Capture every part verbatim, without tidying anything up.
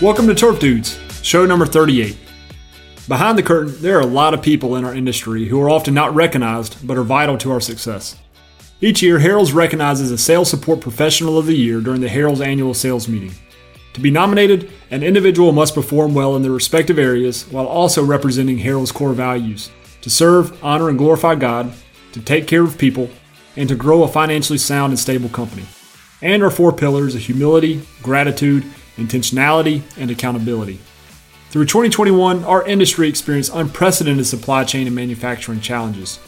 Welcome to Turf Dudes, show number thirty-eight. Behind the curtain, there are a lot of people in our industry who are often not recognized but are vital to our success. Each year, Harrell's recognizes a Sales Support Professional of the Year during the Harrell's annual sales meeting. To be nominated, an individual must perform well in their respective areas while also representing Harrell's core values: to serve, honor, and glorify God, to take care of people, and to grow a financially sound and stable company. And our four pillars of humility, gratitude, intentionality, and accountability. Through twenty twenty-one, our industry experienced unprecedented supply chain and manufacturing challenges.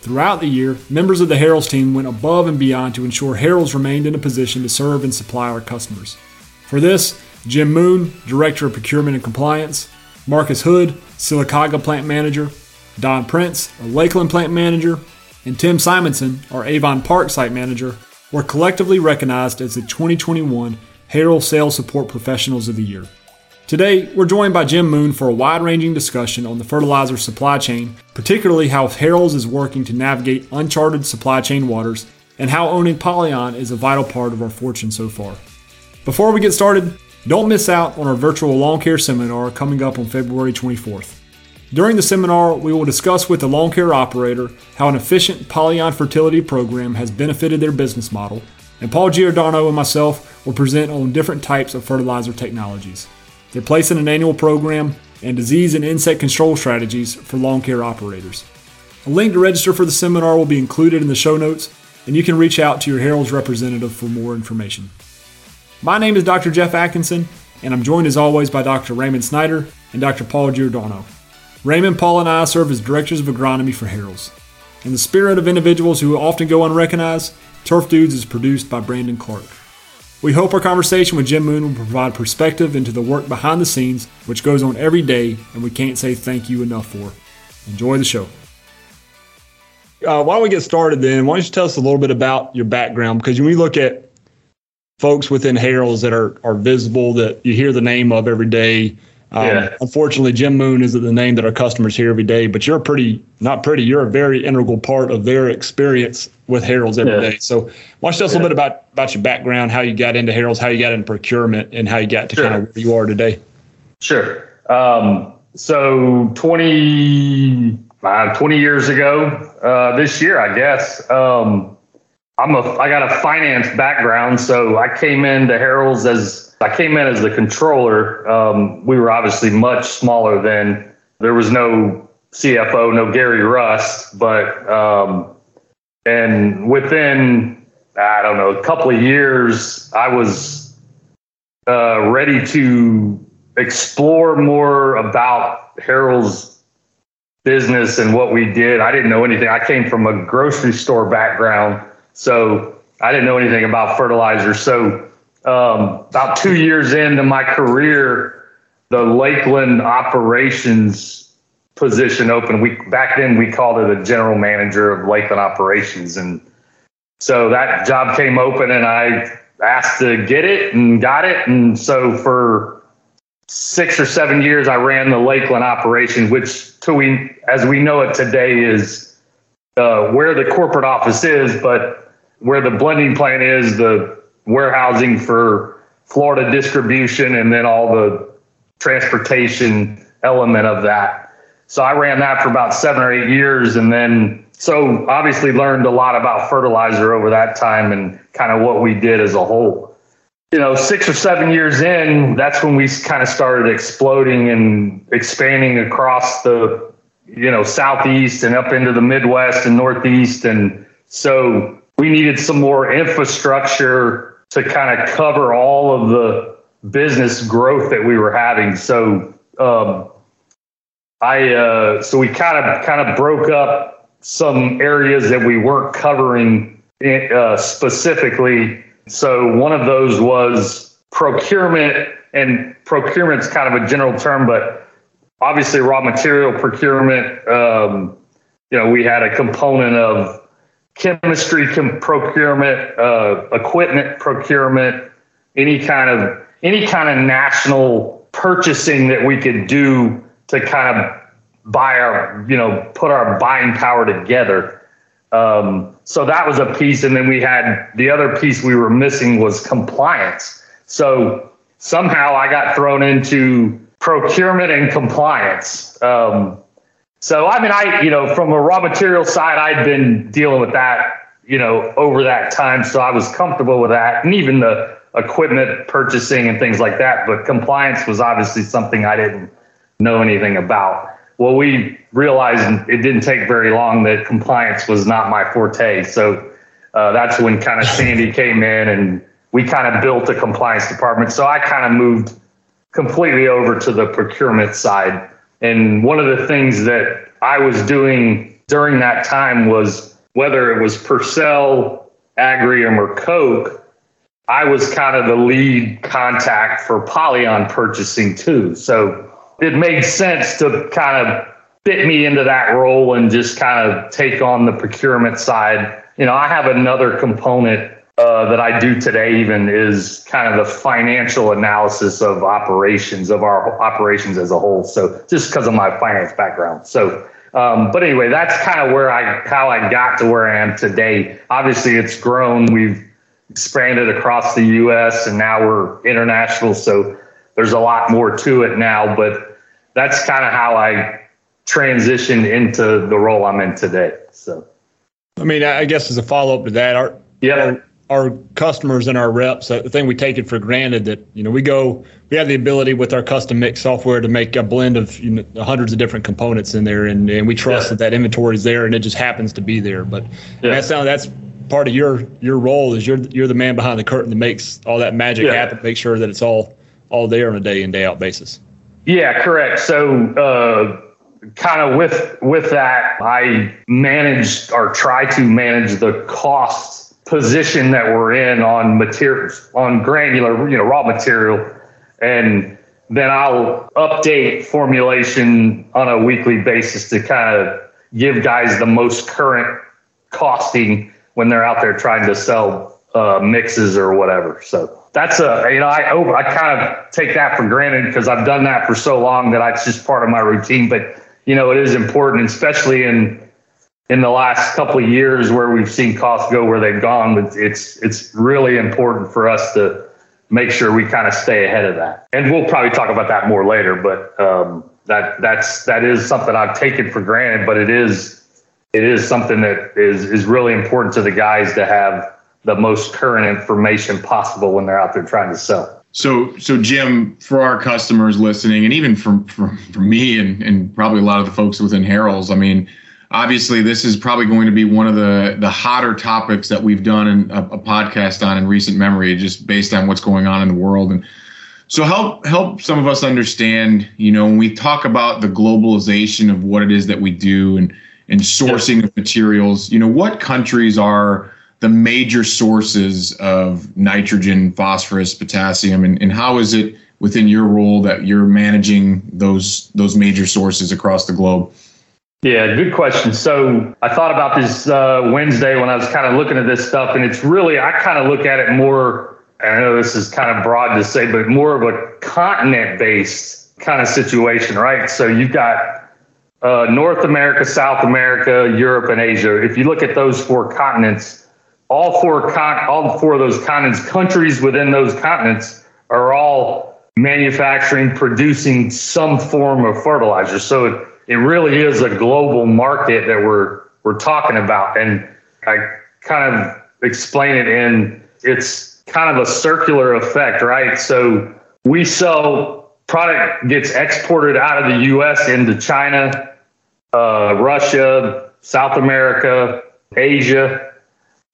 Throughout the year, members of the Harrell's team went above and beyond to ensure Harrell's remained in a position to serve and supply our customers. For this, Jim Moon, Director of Procurement and Compliance, Marcus Hood, Sylacauga Plant Manager, Don Prince, our Lakeland Plant Manager, and Tim Simonson, our Avon Park Site Manager, were collectively recognized as the twenty twenty-one Harrell Sales Support Professionals of the Year. Today, we're joined by Jim Moon for a wide-ranging discussion on the fertilizer supply chain, particularly how Harrell's is working to navigate uncharted supply chain waters, and how owning Polyon is a vital part of our fortune so far. Before we get started, don't miss out on our virtual lawn care seminar coming up on February twenty-fourth. During the seminar, we will discuss with the lawn care operator how an efficient Polyon fertility program has benefited their business model, and Paul Giordano and myself will present on different types of fertilizer technologies, their place in an annual program, and disease and insect control strategies for lawn care operators. A link to register for the seminar will be included in the show notes, and you can reach out to your Harrell's representative for more information. My name is Doctor Jeff Atkinson, and I'm joined as always by Doctor Raymond Snyder and Doctor Paul Giordano. Raymond, Paul, and I serve as directors of agronomy for Harrell's. In the spirit of individuals who often go unrecognized, Turf Dudes is produced by Brandon Clark. We hope our conversation with Jim Moon will provide perspective into the work behind the scenes, which goes on every day, and we can't say thank you enough for. Enjoy the show. Uh, why don't we get started then? Why don't you tell us a little bit about your background? Because when we look at folks within Harrell's that are, are visible, that you hear the name of every day, Um, yeah. Unfortunately, Jim Moon isn't the name that our customers hear every day, but you're pretty, not pretty, you're a very integral part of their experience with Harrell's every yeah. day. So why don't you tell us yeah. a little bit about, about your background, how you got into Harrell's, how you got into procurement, and how you got to sure. kind of where you are today. Sure. Um, so twenty, uh, twenty years ago, uh, this year, I guess, um, I'm a, I got a finance background. So I came into Harrell's as I came in as the controller. Um, we were obviously much smaller then. There was no C F O, no Gary Rust, but um, and within, I don't know, a couple of years, I was uh, ready to explore more about Harrell's business and what we did. I didn't know anything. I came from a grocery store background, so I didn't know anything about fertilizer. So Um, about two years into my career, the Lakeland operations position opened. We back then we called it a general manager of Lakeland operations, and so that job came open, and I asked to get it and got it. And so for six or seven years, I ran the Lakeland operations, which to we as we know it today is uh, where the corporate office is, but where the blending plant is, the warehousing for Florida distribution, and then all the transportation element of that. So I ran that for about seven or eight years. And then, so obviously learned a lot about fertilizer over that time and kind of what we did as a whole. You know, six or seven years in, that's when we kind of started exploding and expanding across the, you know, Southeast and up into the Midwest and Northeast. And so we needed some more infrastructure to kind of cover all of the business growth that we were having. So um, I, uh, so we kind of kind of broke up some areas that we weren't covering uh, specifically. So one of those was procurement, and procurement's kind of a general term, but obviously raw material procurement. Um, you know, we had a component of chemistry procurement, uh, equipment procurement, any kind of any kind of national purchasing that we could do to kind of buy our, you know, put our buying power together. Um, so that was a piece. And then we had the other piece we were missing was compliance. So somehow I got thrown into procurement and compliance. Um, so, I mean, I, you know, from a raw material side, I'd been dealing with that, you know, over that time. So I was comfortable with that, and even the equipment purchasing and things like that. But compliance was obviously something I didn't know anything about. Well, we realized it didn't take very long that compliance was not my forte. So uh, that's when kind of Sandy came in, and we kind of built a compliance department. So I kind of moved completely over to the procurement side. And one of the things that I was doing during that time was, whether it was Purcell, Agrium, or Coke, I was kind of the lead contact for Polyon purchasing too. So it made sense to kind of fit me into that role and just kind of take on the procurement side. You know, I have another component uh, that I do today, even, is kind of the financial analysis of operations, of our operations as a whole. So just because of my finance background. So Um, but anyway, that's kind of where I, how I got to where I am today. Obviously, it's grown. We've expanded across the U S and now we're international. So there's a lot more to it now. But that's kind of how I transitioned into the role I'm in today. So, I mean, I guess as a follow up to that, our, yep. our our customers and our reps, the thing we take it for granted that, you know, we go, we have the ability with our custom mix software to make a blend of, you know, hundreds of different components in there. And, and we trust yeah. that that inventory is there, and it just happens to be there. But yeah. that's not, that's part of your, your role is you're, you're the man behind the curtain that makes all that magic yeah. happen, make sure that it's all, all there on a day in, day out basis. Yeah, correct. So, uh, kind of with, with that, I managed or try to manage the cost position that we're in on materials, on granular, you know, raw material. And then I'll update formulation on a weekly basis to kind of give guys the most current costing when they're out there trying to sell uh, mixes or whatever. So that's a, you know, I over, I kind of take that for granted because I've done that for so long that it's just part of my routine. But, you know, it is important, especially in in the last couple of years where we've seen costs go where they've gone. It's it's really important for us to make sure we kind of stay ahead of that. And we'll probably talk about that more later, but um, that that's that is something I've taken for granted, but it is it is something that is is really important to the guys to have the most current information possible when they're out there trying to sell. So so Jim, for our customers listening, and even for, for, for me and, and probably a lot of the folks within Harrell's, I mean, obviously this is probably going to be one of the, the hotter topics that we've done in a, a podcast on in recent memory, just based on what's going on in the world. And so help help some of us understand, you know, when we talk about the globalization of what it is that we do and, and sourcing of materials, you know, what countries are the major sources of nitrogen, phosphorus, potassium, and, and how is it within your role that you're managing those those major sources across the globe? Yeah, good question. So I thought about this uh, Wednesday when I was kind of looking at this stuff, and it's really, I kind of look at it more, and I know this is kind of broad to say, but more of a continent-based kind of situation, right? So you've got uh, North America, South America, Europe, and Asia. If you look at those four continents, all four con- all four of those continents, countries within those continents are all manufacturing, producing some form of fertilizer. So it, It really is a global market that we're we're talking about. And I kind of explain it in, it's kind of a circular effect, right? So we sell, product gets exported out of the U S into China, uh, Russia, South America, Asia.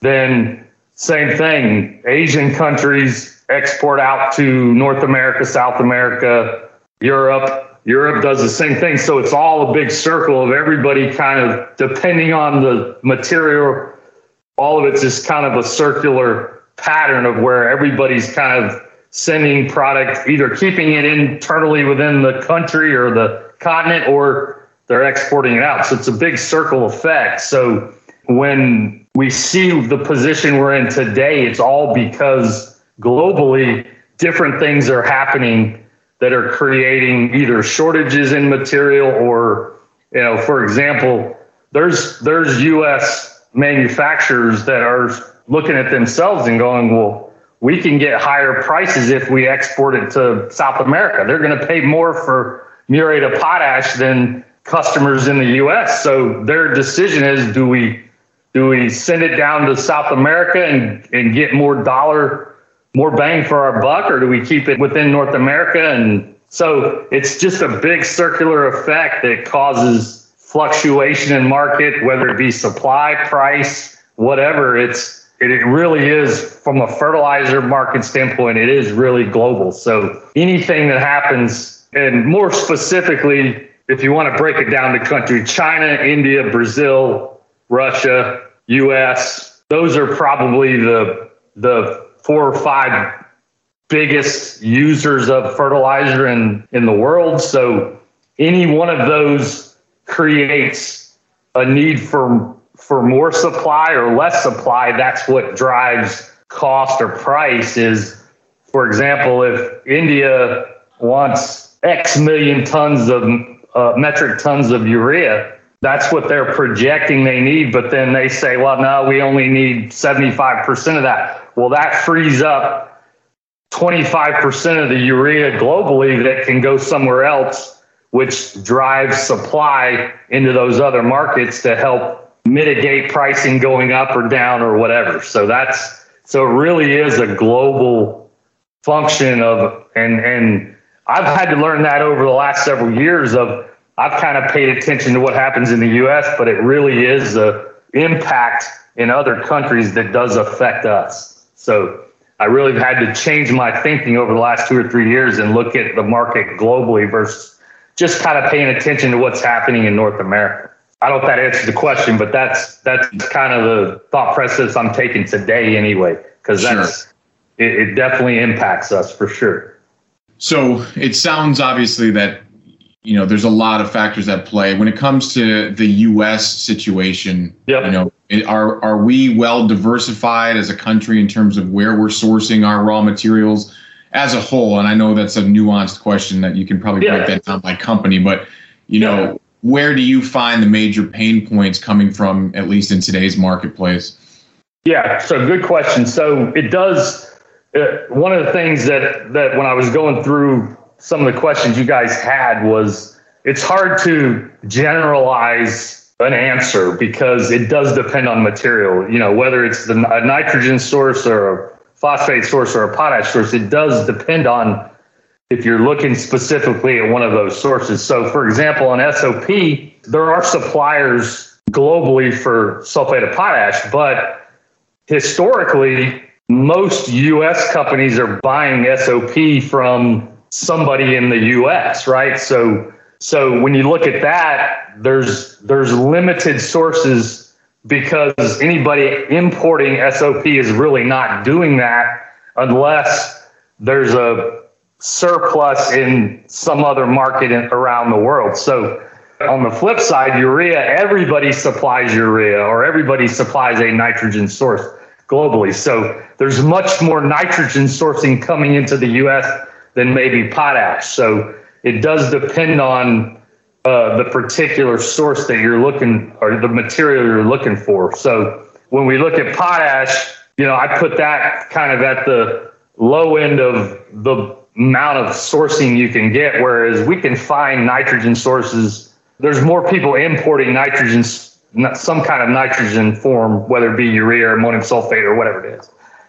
Then same thing, Asian countries export out to North America, South America, Europe. Europe does the same thing. So it's all a big circle of everybody kind of, depending on the material, all of it's just kind of a circular pattern of where everybody's kind of sending product, either keeping it internally within the country or the continent, or they're exporting it out. So it's a big circle effect. So when we see the position we're in today, it's all because globally different things are happening that are creating either shortages in material or, you know, for example, there's there's U S manufacturers that are looking at themselves and going, well, we can get higher prices if we export it to South America. They're going to pay more for muriate of potash than customers in the U S. So their decision is, do we do we send it down to South America and, and get more dollar, more bang for our buck, or do we keep it within North America? And so it's just a big circular effect that causes fluctuation in market, whether it be supply, price, whatever. It's it, it really is, from a fertilizer market standpoint, it is really global. So anything that happens, and more specifically, if you want to break it down to country, China, India, Brazil, Russia, U S, those are probably the the four or five biggest users of fertilizer in, in the world. So any one of those creates a need for, for more supply or less supply. That's what drives cost or price. Is, for example, if India wants X million tons of uh, metric tons of urea, that's what they're projecting they need. But then they say, well, no, we only need seventy-five percent of that. Well, that frees up twenty-five percent of the urea globally that can go somewhere else, which drives supply into those other markets to help mitigate pricing going up or down or whatever. So that's, so it really is a global function of, and, and I've had to learn that over the last several years of, I've kind of paid attention to what happens in the U S, but it really is the impact in other countries that does affect us. So I really had to change my thinking over the last two or three years and look at the market globally versus just kind of paying attention to what's happening in North America. I don't know if that answers the question, but that's that's kind of the thought process I'm taking today anyway, because that's sure. it, it definitely impacts us for sure. So it sounds obviously that, you know, there's a lot of factors at play when it comes to the U S situation. Yep. You know, it, are are we well diversified as a country in terms of where we're sourcing our raw materials as a whole? And I know that's a nuanced question that you can probably yeah. break that down by company, but you yeah. know, where do you find the major pain points coming from, at least in today's marketplace? Yeah, so good question. So it does. Uh, one of the things that that when I was going through some of the questions you guys had was, it's hard to generalize an answer because it does depend on material, you know, whether it's the a nitrogen source or a phosphate source or a potash source. It does depend on if you're looking specifically at one of those sources. So for example, on S O P, there are suppliers globally for sulfate of potash, but historically, most U S companies are buying S O P from somebody in the U S, right? So, so when you look at that, there's there's limited sources because anybody importing S O P is really not doing that unless there's a surplus in some other market in, around the world. So on the flip side, urea, everybody supplies urea or everybody supplies a nitrogen source globally. So there's much more nitrogen sourcing coming into the U S than maybe potash. So it does depend on uh, the particular source that you're looking, or the material you're looking for. So when we look at potash, you know, I put that kind of at the low end of the amount of sourcing you can get, whereas we can find nitrogen sources. There's more people importing nitrogen, some kind of nitrogen form, whether it be urea or ammonium sulfate or whatever it is.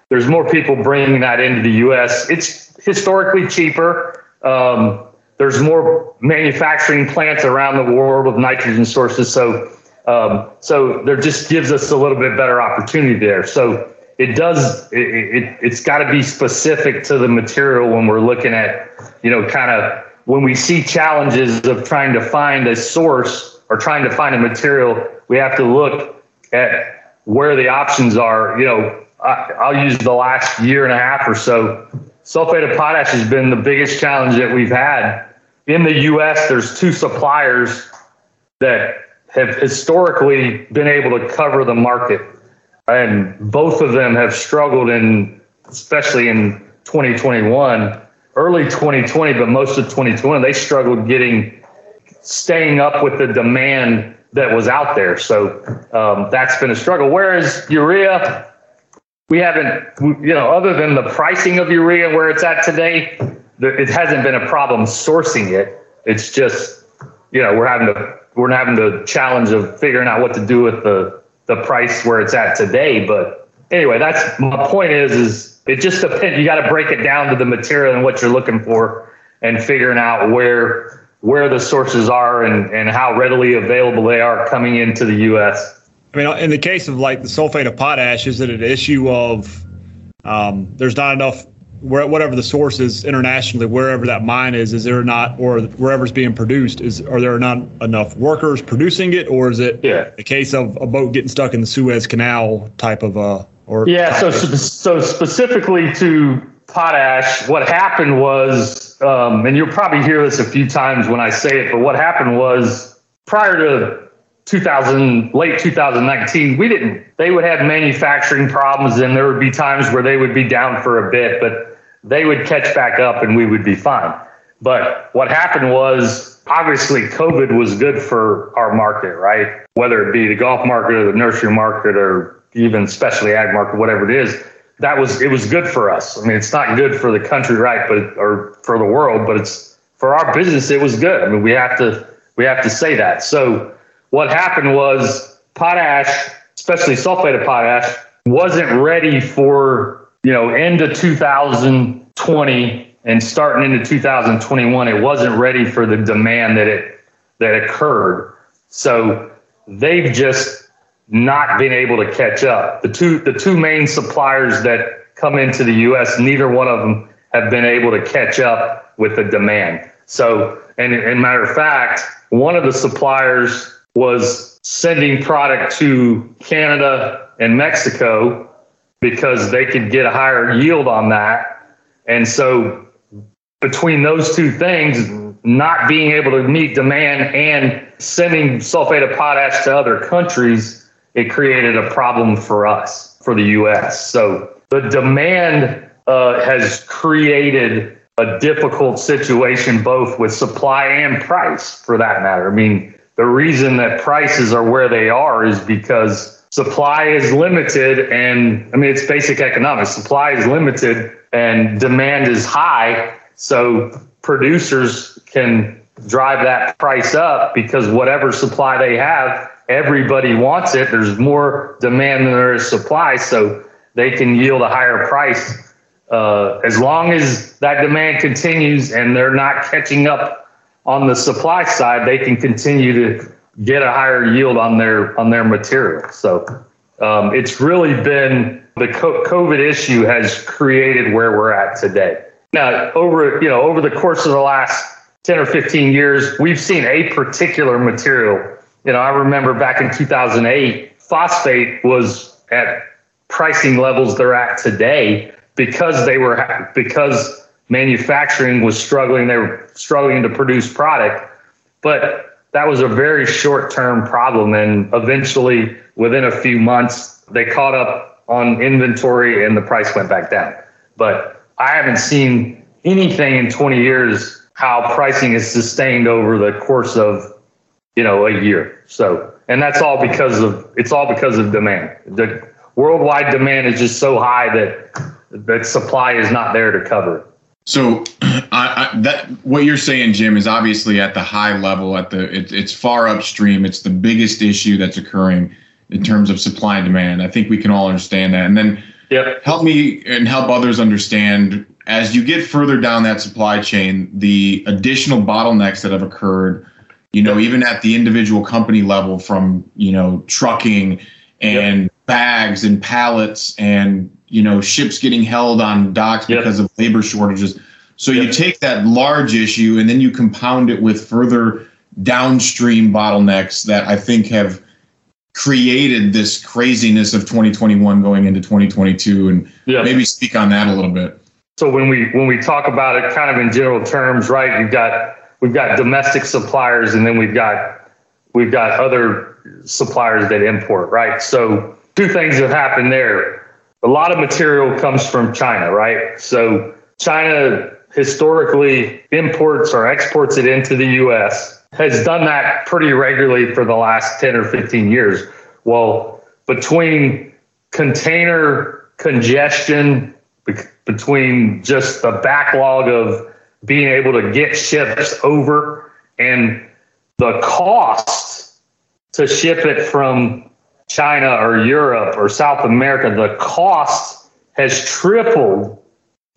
There's more people bringing that into the U S. It's historically cheaper. Um, there's more manufacturing plants around the world with nitrogen sources. So um, so there just gives us a little bit better opportunity there. So it does, it, it, it's got to be specific to the material when we're looking at, you know, kind of when we see challenges of trying to find a source or trying to find a material, we have to look at where the options are. You know, I, I'll use the last year and a half or so. Sulfate of potash has been the biggest challenge that we've had. In the U S, there's two suppliers that have historically been able to cover the market, and both of them have struggled in, especially in twenty twenty-one, early twenty twenty, but most of twenty twenty, they struggled getting, staying up with the demand that was out there. So um, that's been a struggle. Whereas urea, we haven't, you know, other than the pricing of urea where it's at today, it hasn't been a problem sourcing it. It's just, you know, we're having to, we're having the challenge of figuring out what to do with the, the price where it's at today. But anyway, that's my point is, is it just depends. You got to break it down to the material and what you're looking for and figuring out where, where the sources are and, and how readily available they are coming into the U S. I mean, in the case of like the sulfate of potash, is it an issue of um, there's not enough, whatever the source is internationally, wherever that mine is, is there not, or wherever's being produced, is are there not enough workers producing it, or is it yeah. a case of a boat getting stuck in the Suez Canal type of uh or yeah? So so specifically to potash, what happened was, um, and you'll probably hear this a few times when I say it, but what happened was prior to two thousand, late two thousand nineteen, we didn't, they would have manufacturing problems and there would be times where they would be down for a bit, but they would catch back up and we would be fine. But what happened was, obviously COVID was good for our market, right? Whether it be the golf market or the nursery market or even specialty ag market, whatever it is, that was, it was good for us. I mean, it's not good for the country, right? But, or for the world, but it's for our business, it was good. I mean, we have to, we have to say that. So what happened was potash, especially sulfate of potash, wasn't ready for, you know, end of two thousand twenty and starting into two thousand twenty-one. It wasn't ready for the demand that it that occurred. So they've just not been able to catch up. The two the two main suppliers that come into the U S, neither one of them have been able to catch up with the demand. So, and in matter of fact, one of the suppliers was sending product to Canada and Mexico because they could get a higher yield on that. And so between those two things, not being able to meet demand and sending sulfate of potash to other countries, it created a problem for us, for the U S. So the demand uh, has created a difficult situation, both with supply and price for that matter. I mean, the reason that prices are where they are is because supply is limited, and I mean, it's basic economics. Supply is limited and demand is high. So producers can drive that price up because whatever supply they have, everybody wants it. There's more demand than there is supply. So they can yield a higher price uh, as long as that demand continues and they're not catching up on the supply side. They can continue to get a higher yield on their on their material. So um, it's really been the COVID issue has created where we're at today. Now, over you know over the course of the last ten or fifteen years, we've seen a particular material. You know, I remember back in two thousand eight, phosphate was at pricing levels they're at today because they were because. manufacturing was struggling. They were struggling to produce product, but that was a very short-term problem. And eventually, within a few months, they caught up on inventory and the price went back down. But I haven't seen anything in twenty years how pricing is sustained over the course of, you know, a year. So, and that's all because of, it's all because of demand. The worldwide demand is just so high that that supply is not there to cover it. So I, I, that what you're saying, Jim, is obviously at the high level. At the it, it's far upstream. It's the biggest issue that's occurring in terms of supply and demand. I think we can all understand that. And then yep. help me and help others understand as you get further down that supply chain, the additional bottlenecks that have occurred. You know, even at the individual company level, from you know trucking and yep. bags and pallets and you know, ships getting held on docks yep. because of labor shortages. So yep. you take that large issue and then you compound it with further downstream bottlenecks that I think have created this craziness of twenty twenty-one going into twenty twenty-two. And yep. maybe speak on that a little bit. So when we when we talk about it kind of in general terms, right, you've got we've got domestic suppliers and then we've got we've got other suppliers that import, right? So two things have happened there. A lot of material comes from China, right? So China historically imports or exports it into the U S, has done that pretty regularly for the last ten or fifteen years. Well, between container congestion be- between just the backlog of being able to get ships over and the cost to ship it from China or Europe or South America. The cost has tripled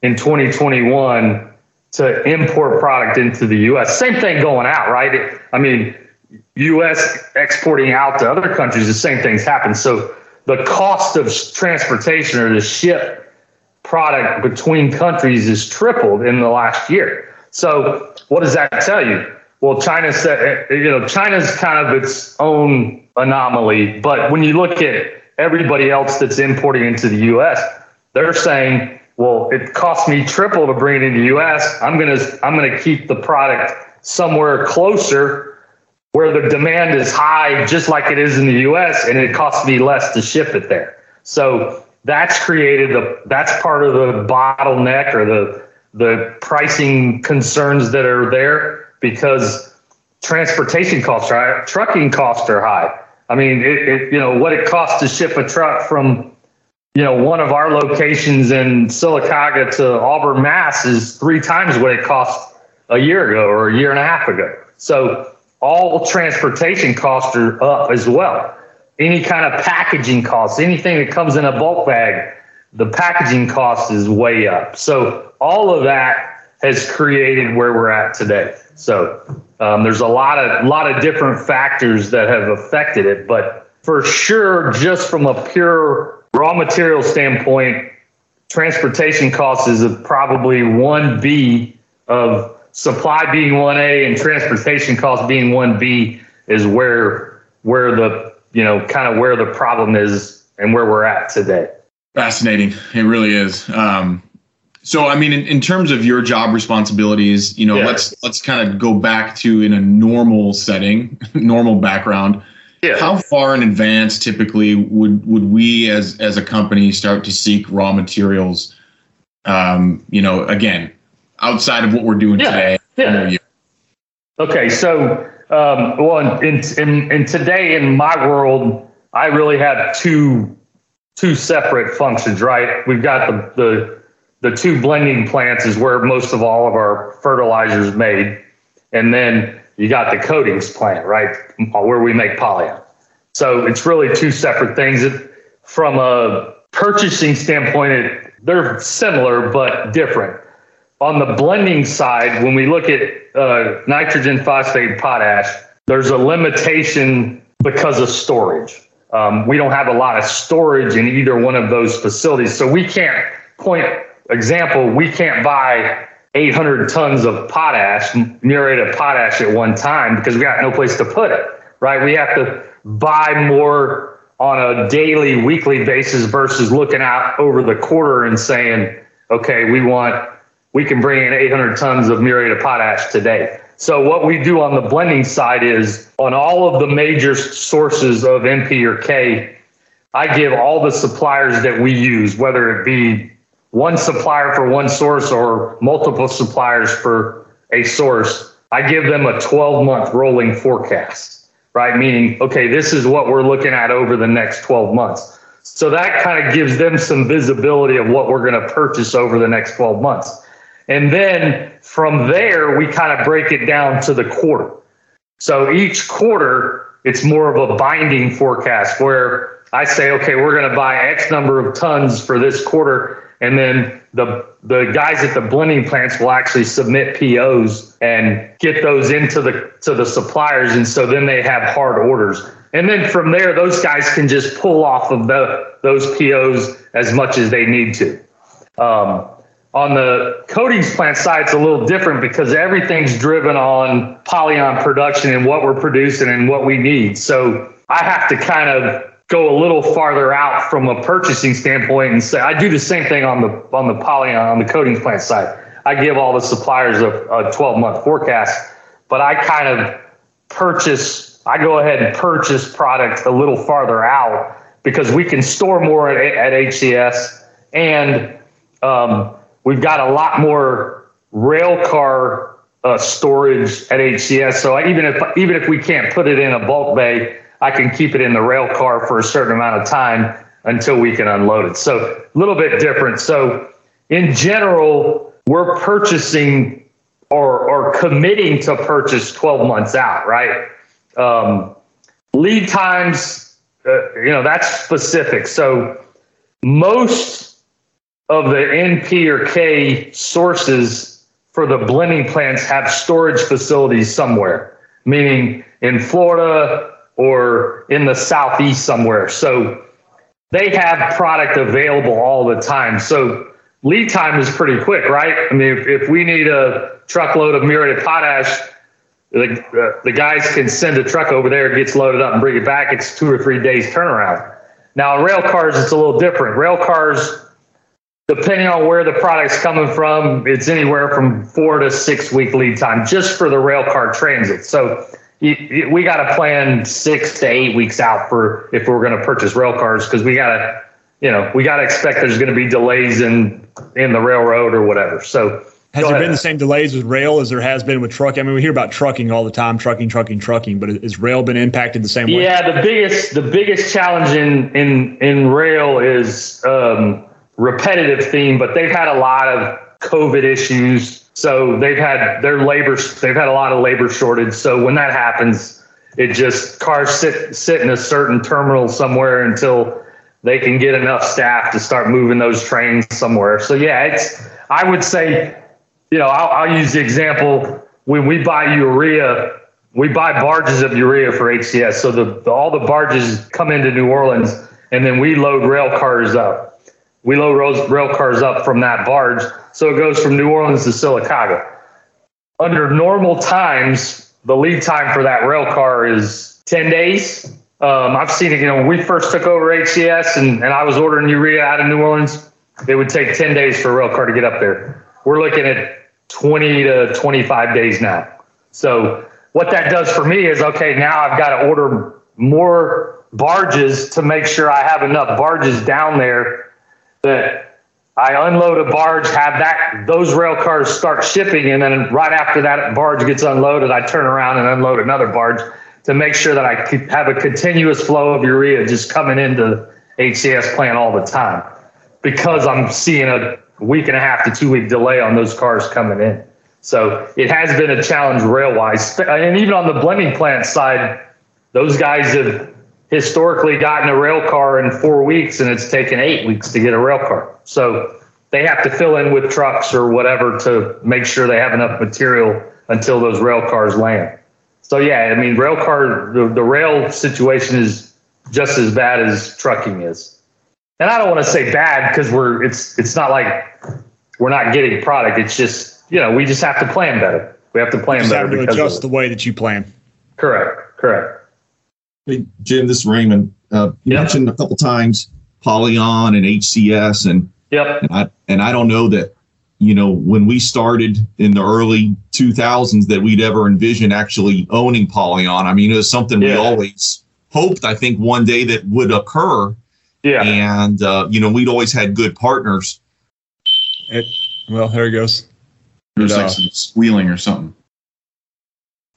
in twenty twenty-one to import product into the U S. Same thing going out, right? It, I mean, U S exporting out to other countries, the same things happen. So the cost of transportation or the ship product between countries is tripled in the last year. So what does that tell you? Well, China said, you know, China's kind of its own anomaly. But when you look at everybody else that's importing into the U S, they're saying, well, it cost me triple to bring it into the U S. I'm going to I'm going to keep the product somewhere closer where the demand is high, just like it is in the U S, and it costs me less to ship it there. So that's created a that's part of the bottleneck or the the pricing concerns that are there, because transportation costs are high, trucking costs are high. I mean, it, it, you know, what it costs to ship a truck from, you know, one of our locations in Sylacauga to Auburn, Mass is three times what it cost a year ago or a year and a half ago. So all transportation costs are up as well. Any kind of packaging costs, anything that comes in a bulk bag, the packaging cost is way up. So all of that has created where we're at today. So um, there's a lot of lot of different factors that have affected it, but for sure, just from a pure raw material standpoint, transportation costs is probably one B of supply being one A and transportation costs being one B is where where the you know kind of where the problem is and where we're at today. Fascinating, it really is. Um... So, I mean, in, in terms of your job responsibilities, you know, yeah. let's let's kind of go back to in a normal setting, normal background. Yeah. How far in advance typically would would we as as a company start to seek raw materials? Um, you know, again, outside of what we're doing yeah. today. Yeah. Okay, so um, well, in, in in today in my world, I really have two two separate functions. Right, we've got the the The two blending plants is where most of all of our fertilizer is made. And then you got the coatings plant, right, where we make polyon. So it's really two separate things. From a purchasing standpoint, it, they're similar but different. On the blending side, when we look at uh, nitrogen, phosphate, potash, there's a limitation because of storage. Um, we don't have a lot of storage in either one of those facilities. So we can't point... Example, we can't buy eight hundred tons of potash, muriate of potash at one time because we got no place to put it, right? We have to buy more on a daily, weekly basis versus looking out over the quarter and saying, okay, we want, we can bring in eight hundred tons of muriate of potash today. So what we do on the blending side is on all of the major sources of M P or K, I give all the suppliers that we use, whether it be one supplier for one source or multiple suppliers for a source, I give them a twelve month rolling forecast, right? Meaning, okay, this is what we're looking at over the next twelve months. So that kind of gives them some visibility of what we're going to purchase over the next twelve months. And then from there, we kind of break it down to the quarter. So each quarter, it's more of a binding forecast where I say, okay, we're going to buy X number of tons for this quarter. And then the the guys at the blending plants will actually submit P Os and get those into the to the suppliers. And so then they have hard orders. And then from there, those guys can just pull off of the, those P Os as much as they need to. Um, on the coatings plant side, it's a little different because everything's driven on polyon production and what we're producing and what we need. So I have to kind of go a little farther out from a purchasing standpoint and say, I do the same thing on the on the polyon, on the coatings plant side. I give all the suppliers a, a twelve month forecast, but I kind of purchase, I go ahead and purchase product a little farther out because we can store more at, at H C S and um, we've got a lot more rail car uh, storage at H C S. So I, even if even if we can't put it in a bulk bay, I can keep it in the rail car for a certain amount of time until we can unload it. So a little bit different. So in general, we're purchasing or, or committing to purchase twelve months out, right? Um, lead times, uh, you know, that's specific. So most of the N P or K sources for the blending plants have storage facilities somewhere, meaning in Florida or in the Southeast somewhere. So they have product available all the time. So lead time is pretty quick, right? I mean, if, if we need a truckload of muriate potash, the, uh, the guys can send a truck over there, it gets loaded up and bring it back. It's two or three days turnaround. Now, rail cars, it's a little different. Rail cars, depending on where the product's coming from, it's anywhere from four to six week lead time just for the rail car transit. So you, you, we got to plan six to eight weeks out for if we're going to purchase rail cars, because we got to, you know, we got to expect there's going to be delays in in the railroad or whatever. So has there been the same delays with rail as there has been with truck? I mean, we hear about trucking all the time, trucking, trucking, trucking, but has rail been impacted the same way? Yeah, the biggest the biggest challenge in in, in rail is um, repetitive theme, but they've had a lot of COVID issues. So they've had their labor, they've had a lot of labor shortage. So when that happens, it just cars sit, sit in a certain terminal somewhere until they can get enough staff to start moving those trains somewhere. So yeah, it's, I would say, you know, I'll, I'll use the example, when we buy urea, we buy barges of urea for H C S. So the, the all the barges come into New Orleans, and then we load rail cars up. We load rail, rail cars up from that barge. So it goes from New Orleans to Sylacauga. Under normal times, the lead time for that rail car is ten days. Um, I've seen it, you know, when we first took over H C S and, and I was ordering urea out of New Orleans, it would take ten days for a rail car to get up there. We're looking at twenty to twenty-five days now. So what that does for me is, okay, now I've got to order more barges to make sure I have enough barges down there that I unload a barge, have that, those rail cars start shipping. And then right after that barge gets unloaded, I turn around and unload another barge to make sure that I could have a continuous flow of urea just coming into H C S plant all the time, because I'm seeing a week and a half to two week delay on those cars coming in. So it has been a challenge rail wise. And even on the blending plant side, those guys have historically gotten a rail car in four weeks and it's taken eight weeks to get a rail car. So they have to fill in with trucks or whatever to make sure they have enough material until those rail cars land. So yeah, I mean, rail car, the, the rail situation is just as bad as trucking is. And I don't want to say bad, because we're it's it's not like we're not getting product. It's just, you know, we just have to plan better. We have to plan better. You just have to adjust the way that you plan. Correct, correct. Hey, Jim, this is Raymond. Uh, you yep. mentioned a couple times Polyon and H C S, and yep. and I and I don't know that, you know, when we started in the early two thousands that we'd ever envision actually owning Polyon. I mean, it was something yeah. we always hoped, I think, one day that would occur. Yeah. And, uh, you know, we'd always had good partners. It, well, there he goes. There's like some squealing or something.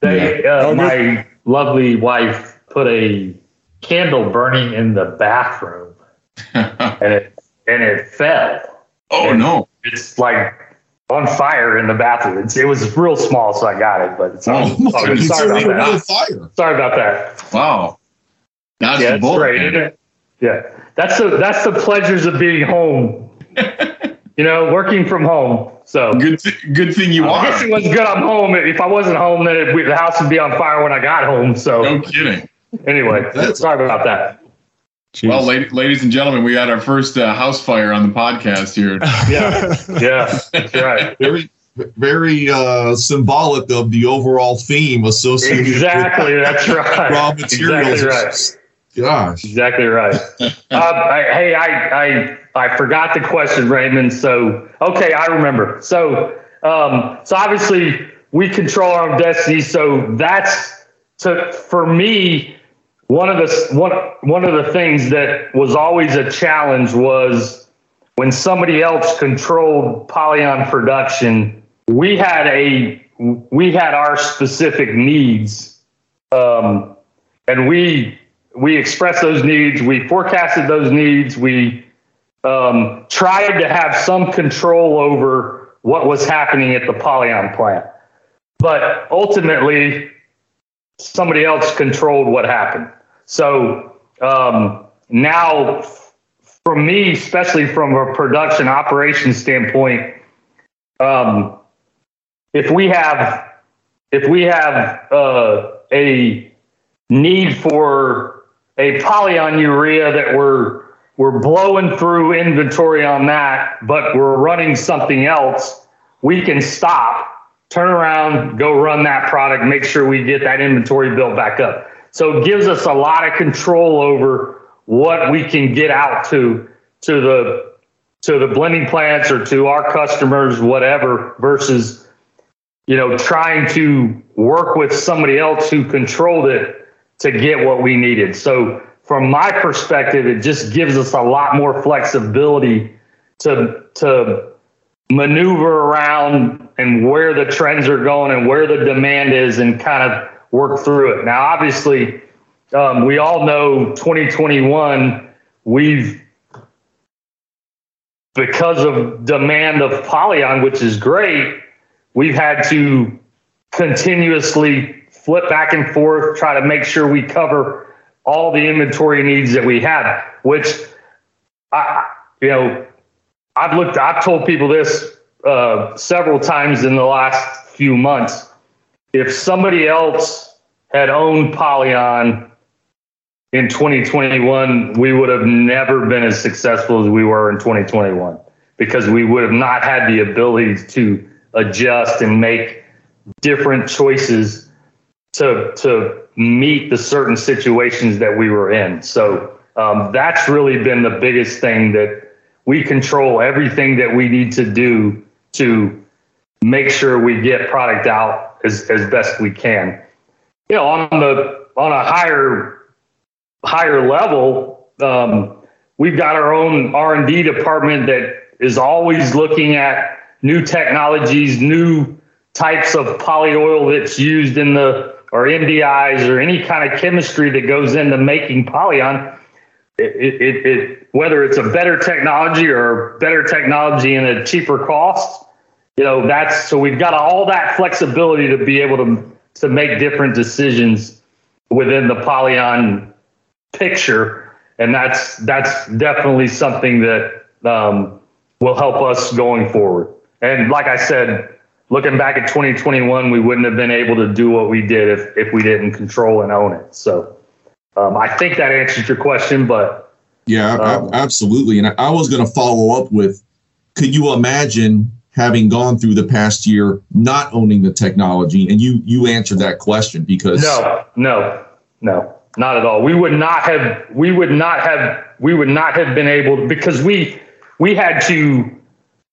They, yeah. uh, my lovely wife put a candle burning in the bathroom and it and it fell. Oh, and no. It's like on fire in the bathroom. It's, it was real small, so I got it. But it's all, oh, all good. Sorry about that. Fire. Sorry about that. Wow. That's yeah, great, isn't it? Yeah. That's the that's the pleasures of being home, you know, working from home. So good, th- good thing you I are. I guess it was good I'm home. If I wasn't home, then it, the house would be on fire when I got home. So no kidding. Anyway, that's sorry about that. Jeez. Well, la- ladies and gentlemen, we had our first uh, house fire on the podcast here. Yeah, yeah, that's right. Very, very uh, symbolic of the overall theme associated. Exactly, with that's right. Raw materials. Exactly right. Gosh. Exactly right. um, I, hey, I, I I forgot the question, Raymond. So, okay, I remember. So, um, so obviously we control our own destiny. So that's to for me one of the one one of the things that was always a challenge was when somebody else controlled Polyon production. We had a we had our specific needs, um, and we. we expressed those needs. We forecasted those needs. We um, tried to have some control over what was happening at the Polyon plant. But ultimately, somebody else controlled what happened. So um, now, from me, especially from a production operations standpoint, um, if we have if we have uh, a need for a Polyon urea that we're we're blowing through inventory on that, but we're running something else, we can stop, turn around, go run that product, make sure we get that inventory built back up. So it gives us a lot of control over what we can get out to to the to the blending plants or to our customers, whatever, versus, you know, trying to work with somebody else who controlled it to get what we needed. So from my perspective, it just gives us a lot more flexibility to to maneuver around and where the trends are going and where the demand is and kind of work through it. Now, obviously, um, we all know twenty twenty-one, we've, because of demand of Polyon, which is great, we've had to continuously flip back and forth, try to make sure we cover all the inventory needs that we have, which, I, you know, I've looked, I've told people this uh, several times in the last few months. If somebody else had owned Polyon in twenty twenty-one, we would have never been as successful as we were in twenty twenty-one, because we would have not had the ability to adjust and make different choices to to meet the certain situations that we were in. So um, that's really been the biggest thing, that we control everything that we need to do to make sure we get product out as, as best we can. You know, on the on a higher higher level, um, we've got our own R and D department that is always looking at new technologies, new types of polyoil that's used in the, or M D Is or any kind of chemistry that goes into making Polyon. It, it, it, whether it's a better technology or better technology and a cheaper cost, you know, that's, so we've got all that flexibility to be able to, to make different decisions within the Polyon picture. And that's, that's definitely something that um, will help us going forward. And like I said, looking back at twenty twenty-one, we wouldn't have been able to do what we did if, if we didn't control and own it. So. Um, I think that answers your question, but yeah, um, I, absolutely. And I, I was going to follow up with, could you imagine having gone through the past year not owning the technology? And you you answered that question, because no, no, no, not at all. We would not have. We would not have. We would not have been able to, because we we had to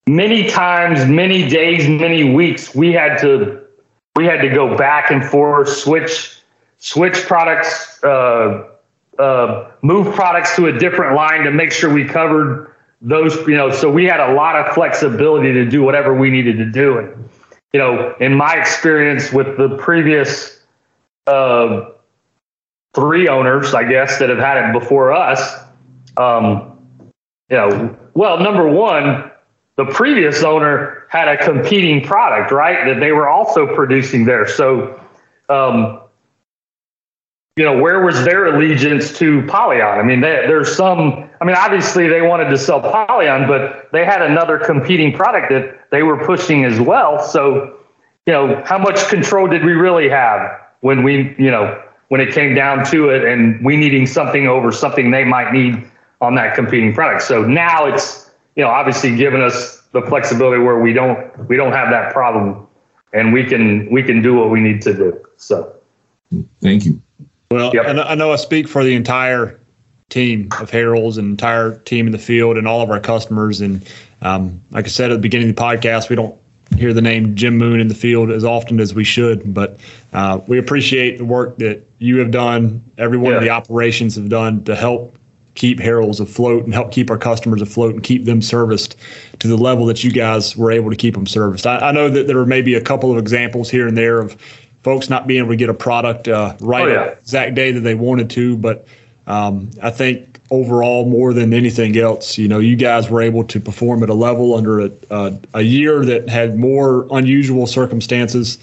many times, many days, many weeks. We had to we had to go back and forth, switch. switch products, uh, uh, move products to a different line to make sure we covered those, you know, so we had a lot of flexibility to do whatever we needed to do. And, you know, in my experience with the previous uh, three owners, I guess, that have had it before us, um, you know, well, number one, the previous owner had a competing product, right, that they were also producing there. So, um, you know, where was their allegiance to Polyon? I mean, they, there's some, I mean, obviously they wanted to sell Polyon, but they had another competing product that they were pushing as well. So, you know, how much control did we really have when we, you know, when it came down to it and we needing something over something they might need on that competing product? So now it's, you know, obviously giving us the flexibility where we don't, we don't have that problem, and we can, we can do what we need to do. So. Thank you. Well, yep. I know I speak for the entire team of Harrell's and entire team in the field and all of our customers. And um, like I said at the beginning of the podcast, we don't hear the name Jim Moon in the field as often as we should, but uh, we appreciate the work that you have done, every one yeah. of the operations have done to help keep Harrell's afloat and help keep our customers afloat and keep them serviced to the level that you guys were able to keep them serviced. I, I know that there are maybe a couple of examples here and there of folks not being able to get a product uh, right oh, yeah. the exact day that they wanted to, but Um, I think overall, more than anything else, you know, you guys were able to perform at a level under a, a, a year that had more unusual circumstances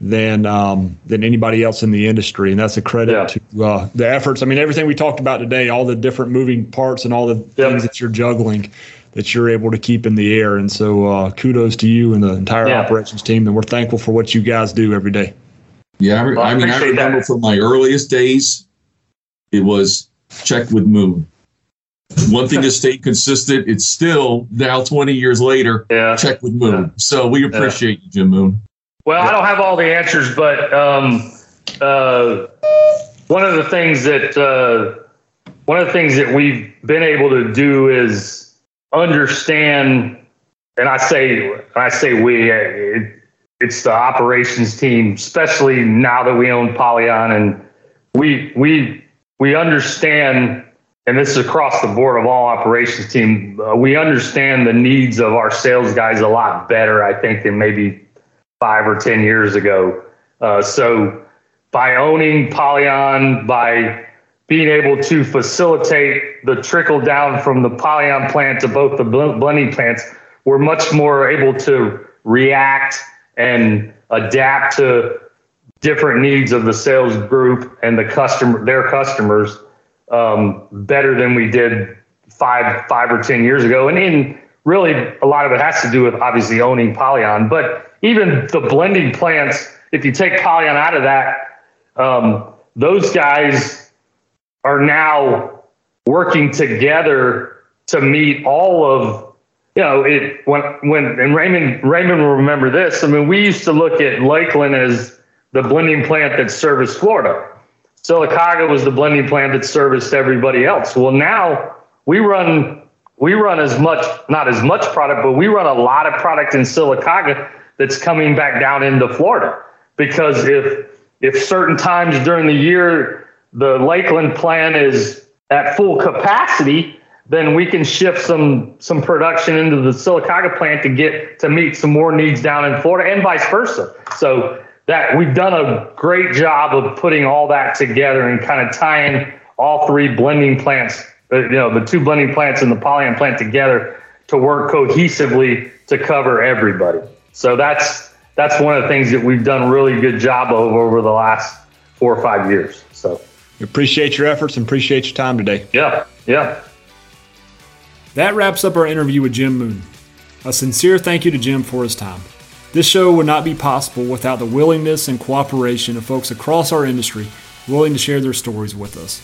than um, than anybody else in the industry, and that's a credit yeah. to uh, the efforts. I mean, everything we talked about today, all the different moving parts and all the yep. things that you're juggling, that you're able to keep in the air. And so uh, kudos to you and the entire yeah. operations team, and we're thankful for what you guys do every day. Yeah, I, re- well, I, I mean, I remember that. From my earliest days, it was check with Moon. One thing has stayed consistent. It's still now twenty years later, yeah. check with Moon. Yeah. So we appreciate yeah. you, Jim Moon. Well, yeah. I don't have all the answers, but um, uh, one of the things that uh, one of the things that we've been able to do is understand, and I say I say we, it, it's the operations team, especially now that we own Polyon, and we we we understand, and this is across the board of all operations team, uh, we understand the needs of our sales guys a lot better, I think, than maybe five or ten years ago. Uh, so by owning Polyon, by being able to facilitate the trickle down from the Polyon plant to both the blending plants, we're much more able to react and adapt to different needs of the sales group and the customer, their customers, um, better than we did five, five or ten years ago. And in really, a lot of it has to do with obviously owning Polyon, but even the blending plants, if you take Polyon out of that, um, those guys are now working together to meet all of, you know, it when when and Raymond Raymond will remember this. I mean, we used to look at Lakeland as the blending plant that serviced Florida. Sylacauga was the blending plant that serviced everybody else. Well, now we run we run as much, not as much product, but we run a lot of product in Sylacauga that's coming back down into Florida, because if if certain times during the year the Lakeland plant is at full capacity, then we can shift some some production into the Sylacauga plant to get to meet some more needs down in Florida, and vice versa. So that we've done a great job of putting all that together and kind of tying all three blending plants, you know, the two blending plants and the Polyon plant together to work cohesively to cover everybody. So that's that's one of the things that we've done a really good job of over the last four or five years. So we appreciate your efforts and appreciate your time today. Yeah, yeah. That wraps up our interview with Jim Moon. A sincere thank you to Jim for his time. This show would not be possible without the willingness and cooperation of folks across our industry willing to share their stories with us.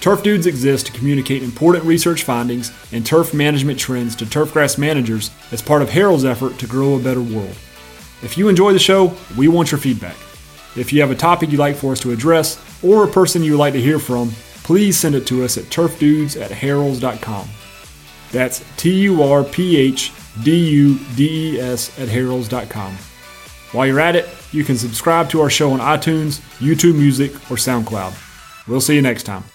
Turf Dudes exist to communicate important research findings and turf management trends to turfgrass managers as part of Harrell's effort to grow a better world. If you enjoy the show, we want your feedback. If you have a topic you'd like for us to address or a person you would like to hear from, please send it to us at turfdudes at harrells dot com. That's T U R P H D U D E S at harrells dot com. While you're at it, you can subscribe to our show on iTunes, YouTube Music, or SoundCloud. We'll see you next time.